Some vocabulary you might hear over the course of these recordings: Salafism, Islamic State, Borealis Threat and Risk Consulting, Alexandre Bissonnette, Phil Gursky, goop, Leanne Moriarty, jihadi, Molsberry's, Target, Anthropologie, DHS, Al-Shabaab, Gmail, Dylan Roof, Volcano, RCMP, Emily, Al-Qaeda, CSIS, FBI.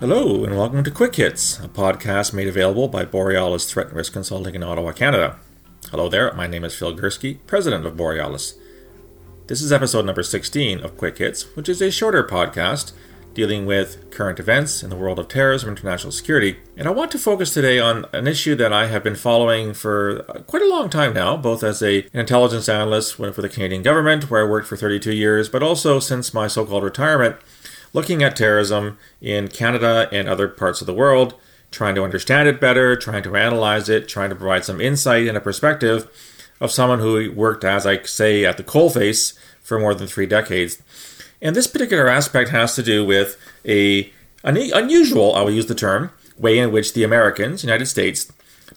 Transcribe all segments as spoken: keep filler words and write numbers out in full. Hello, and welcome to Quick Hits, a podcast made available by Borealis Threat and Risk Consulting in Ottawa, Canada. Hello there, my name is Phil Gursky, president of Borealis. This is episode number sixteen of Quick Hits, which is a shorter podcast dealing with current events in the world of terrorism and international security. And I want to focus today on an issue that I have been following for quite a long time now, both as a, an intelligence analyst for the Canadian government, where I worked for thirty-two years, but also since my so-called retirement, looking at terrorism in Canada and other parts of the world, trying to understand it better, trying to analyze it, trying to provide some insight and a perspective of someone who worked, as I say, at the coalface for more than three decades. And this particular aspect has to do with a an unusual, I will use the term, way in which the Americans, United States,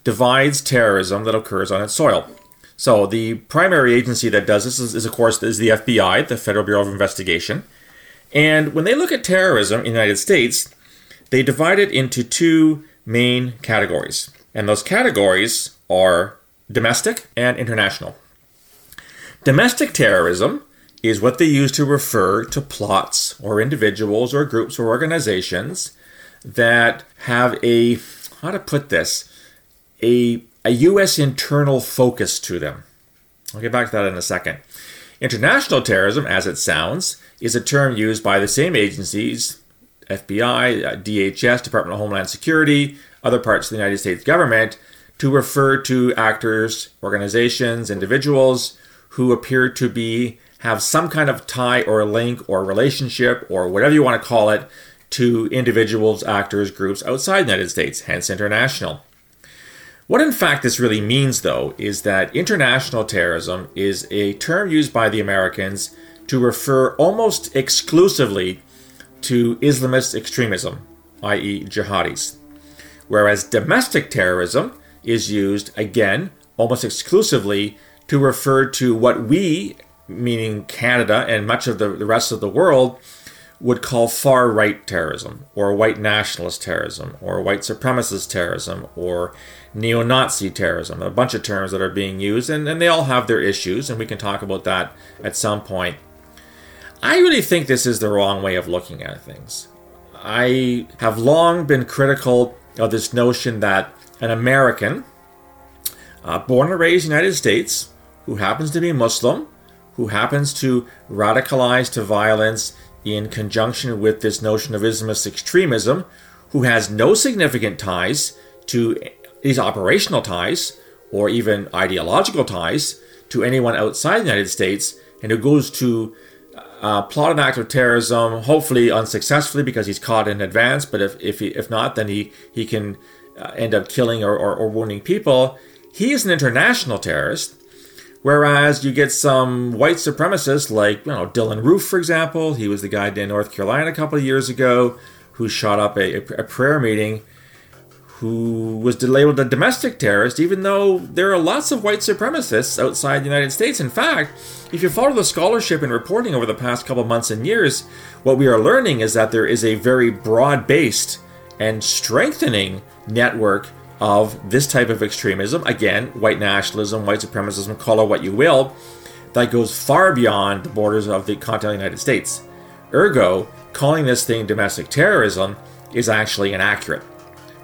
divides terrorism that occurs on its soil. So the primary agency that does this is, is of course, is the F B I, the Federal Bureau of Investigation. And when they look at terrorism in the United States, they divide it into two main categories. And those categories are domestic and international. Domestic terrorism is what they use to refer to plots or individuals or groups or organizations that have a, how to put this, a, a U S internal focus to them. I'll get back to that in a second. International terrorism, as it sounds, is a term used by the same agencies, F B I, D H S, Department of Homeland Security, other parts of the United States government, to refer to actors, organizations, individuals who appear to be have some kind of tie or link or relationship or whatever you want to call it to individuals, actors, groups outside the United States, hence international. What in fact this really means, though, is that international terrorism is a term used by the Americans to refer almost exclusively to Islamist extremism, that is jihadis, whereas domestic terrorism is used, again, almost exclusively to refer to what we, meaning Canada and much of the, the rest of the world, would call far-right terrorism, or white nationalist terrorism, or white supremacist terrorism, or neo-Nazi terrorism, a bunch of terms that are being used, and, and they all have their issues, and we can talk about that at some point. I really think this is the wrong way of looking at things. I have long been critical of this notion that an American, uh, born and raised in the United States, who happens to be Muslim, who happens to radicalize to violence in conjunction with this notion of Islamist extremism, who has no significant ties to these operational ties or even ideological ties to anyone outside the United States, and who goes to uh, plot an act of terrorism, hopefully unsuccessfully because he's caught in advance, but if if, he, if not, then he, he can uh, end up killing or, or, or wounding people. He is an international terrorist. Whereas you get some white supremacists like, you know, Dylan Roof, for example. He was the guy in North Carolina a couple of years ago who shot up a, a prayer meeting, who was labeled a domestic terrorist, even though there are lots of white supremacists outside the United States. In fact, if you follow the scholarship and reporting over the past couple of months and years, what we are learning is that there is a very broad-based and strengthening network of this type of extremism, again, white nationalism, white supremacism, call it what you will, that goes far beyond the borders of the continental United States. Ergo, calling this thing domestic terrorism is actually inaccurate,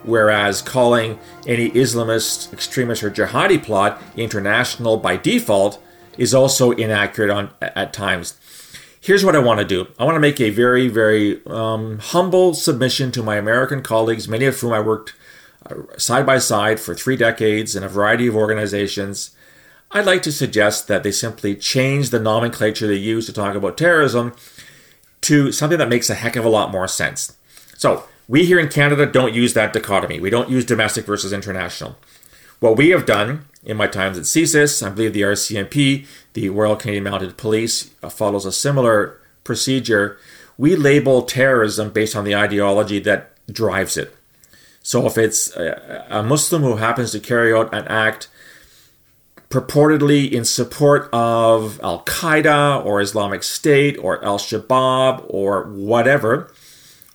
whereas calling any Islamist, extremist, or jihadi plot international by default is also inaccurate on, at times. Here's what I want to do. I want to make a very, very um, humble submission to my American colleagues, many of whom I worked side by side for three decades in a variety of organizations. I'd like to suggest that they simply change the nomenclature they use to talk about terrorism to something that makes a heck of a lot more sense. So we here in Canada don't use that dichotomy. We don't use domestic versus international. What we have done in my times at C S I S, I believe the R C M P, the Royal Canadian Mounted Police, follows a similar procedure. We label terrorism based on the ideology that drives it. So if it's a Muslim who happens to carry out an act purportedly in support of Al-Qaeda or Islamic State or Al-Shabaab or whatever,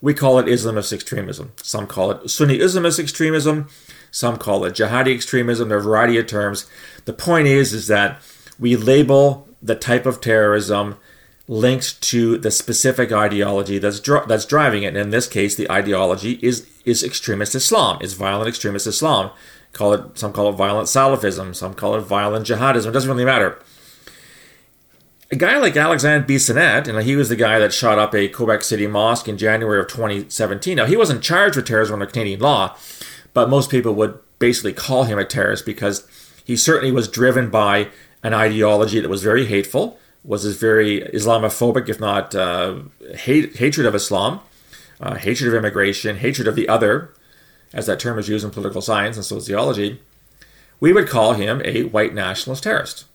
we call it Islamist extremism. Some call it Sunni Islamist extremism. Some call it jihadi extremism. There are a variety of terms. The point is, is that we label the type of terrorism links to the specific ideology that's dri- that's driving it. And in this case, the ideology is is extremist Islam, is violent extremist Islam. Call it some call it violent Salafism, some call it violent jihadism. It doesn't really matter. A guy like Alexandre Bissonnette, and he was the guy that shot up a Quebec City mosque in January of twenty seventeen. Now, he wasn't charged with terrorism under Canadian law, but most people would basically call him a terrorist because he certainly was driven by an ideology that was very hateful, was this very Islamophobic, if not uh, hate, hatred of Islam, uh, hatred of immigration, hatred of the other, as that term is used in political science and sociology. We would call him a white nationalist terrorist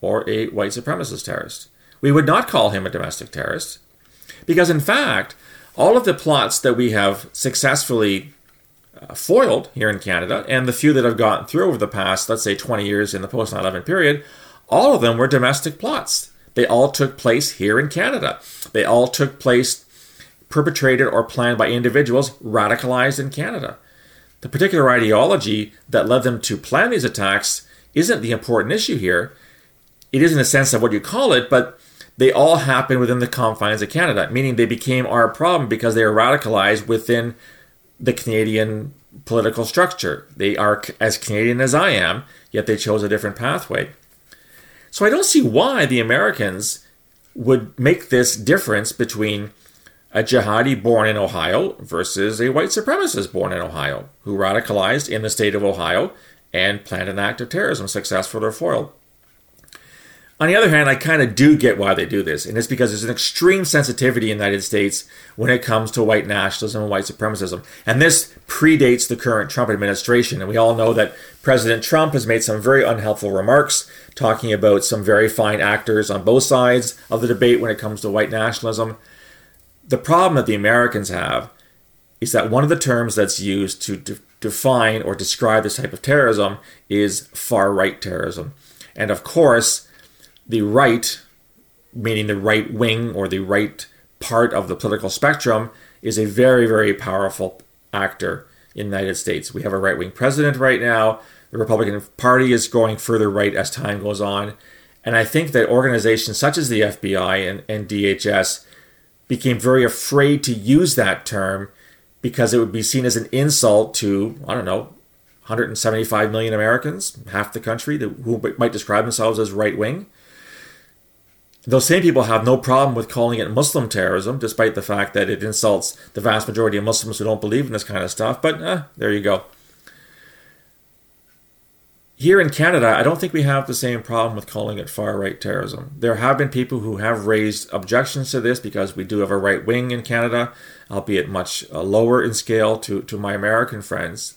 or a white supremacist terrorist. We would not call him a domestic terrorist because, in fact, all of the plots that we have successfully uh, foiled here in Canada, and the few that have gotten through over the past, let's say, twenty years in the post nine eleven period, all of them were domestic plots. They all took place here in Canada. They all took place perpetrated or planned by individuals radicalized in Canada. The particular ideology that led them to plan these attacks isn't the important issue here. It is in the sense of what you call it, but they all happened within the confines of Canada, meaning they became our problem because they are radicalized within the Canadian political structure. They are as Canadian as I am, yet they chose a different pathway. So I don't see why the Americans would make this difference between a jihadi born in Ohio versus a white supremacist born in Ohio who radicalized in the state of Ohio and planned an act of terrorism successful or foiled. On the other hand, I kind of do get why they do this, and it's because there's an extreme sensitivity in the United States when it comes to white nationalism and white supremacism. And this predates the current Trump administration, and we all know that President Trump has made some very unhelpful remarks talking about some very fine actors on both sides of the debate when it comes to white nationalism. The problem that the Americans have is that one of the terms that's used to de- define or describe this type of terrorism is far-right terrorism. And of course, the right, meaning the right wing or the right part of the political spectrum, is a very, very powerful actor in the United States. We have a right-wing president right now. The Republican Party is going further right as time goes on. And I think that organizations such as the F B I and, and D H S became very afraid to use that term because it would be seen as an insult to, I don't know, one hundred seventy-five million Americans, half the country, that, who might describe themselves as right-wing. Those same people have no problem with calling it Muslim terrorism, despite the fact that it insults the vast majority of Muslims who don't believe in this kind of stuff. But eh, there you go. Here in Canada, I don't think we have the same problem with calling it far-right terrorism. There have been people who have raised objections to this because we do have a right wing in Canada, albeit much lower in scale to, to my American friends.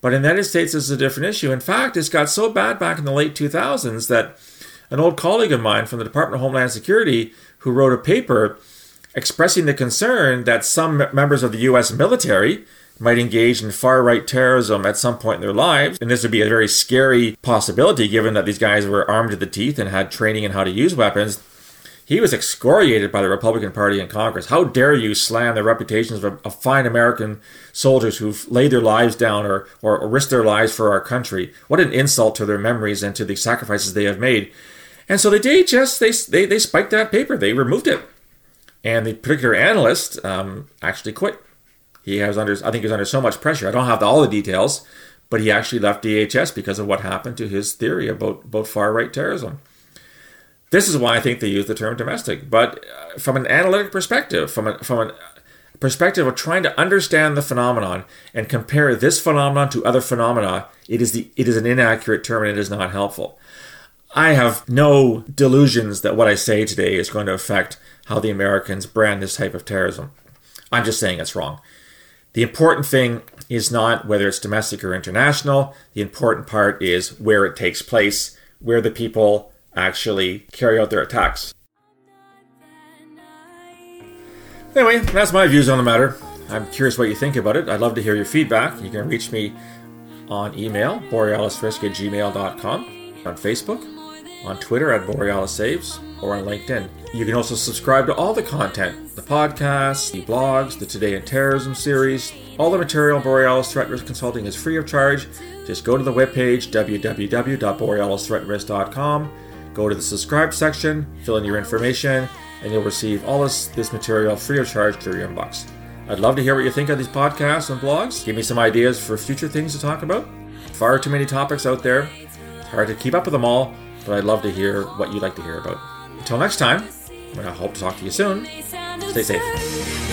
But in the United States, this is a different issue. In fact, it's got so bad back in the late two thousands that an old colleague of mine from the Department of Homeland Security who wrote a paper expressing the concern that some members of the U S military might engage in far-right terrorism at some point in their lives. And this would be a very scary possibility, given that these guys were armed to the teeth and had training in how to use weapons. He was excoriated by the Republican Party in Congress. How dare you slam the reputations of, of fine American soldiers who've laid their lives down or, or, or risked their lives for our country. What an insult to their memories and to the sacrifices they have made. And so the D H S, they, they, they spiked that paper. They removed it. And the particular analyst um, actually quit. He has under, I think he was under so much pressure. I don't have all the details, but he actually left D H S because of what happened to his theory about, about far-right terrorism. This is why I think they use the term domestic. But from an analytic perspective, from a, from a perspective of trying to understand the phenomenon and compare this phenomenon to other phenomena, it is the it is an inaccurate term and it is not helpful. I have no delusions that what I say today is going to affect how the Americans brand this type of terrorism. I'm just saying it's wrong. The important thing is not whether it's domestic or international. The important part is where it takes place, where the people actually carry out their attacks. Anyway, that's my views on the matter. I'm curious what you think about it. I'd love to hear your feedback. You can reach me on email, borealis risk at gmail dot com, on Facebook, on Twitter at borealis saves, or on LinkedIn. You can also subscribe to all the content, the podcasts, the blogs, the Today in Terrorism series. All the material on Borealis Threat Risk Consulting is free of charge. Just go to the webpage, w w w dot borealis threat risk dot com, Go to the subscribe section, fill in your information, and you'll receive all this, this material free of charge to your inbox. I'd love to hear what you think of these podcasts and blogs. Give me some ideas for future things to talk about. Far too many topics out there. It's hard to keep up with them all, but I'd love to hear what you'd like to hear about. Until next time, I hope to talk to you soon. Stay safe.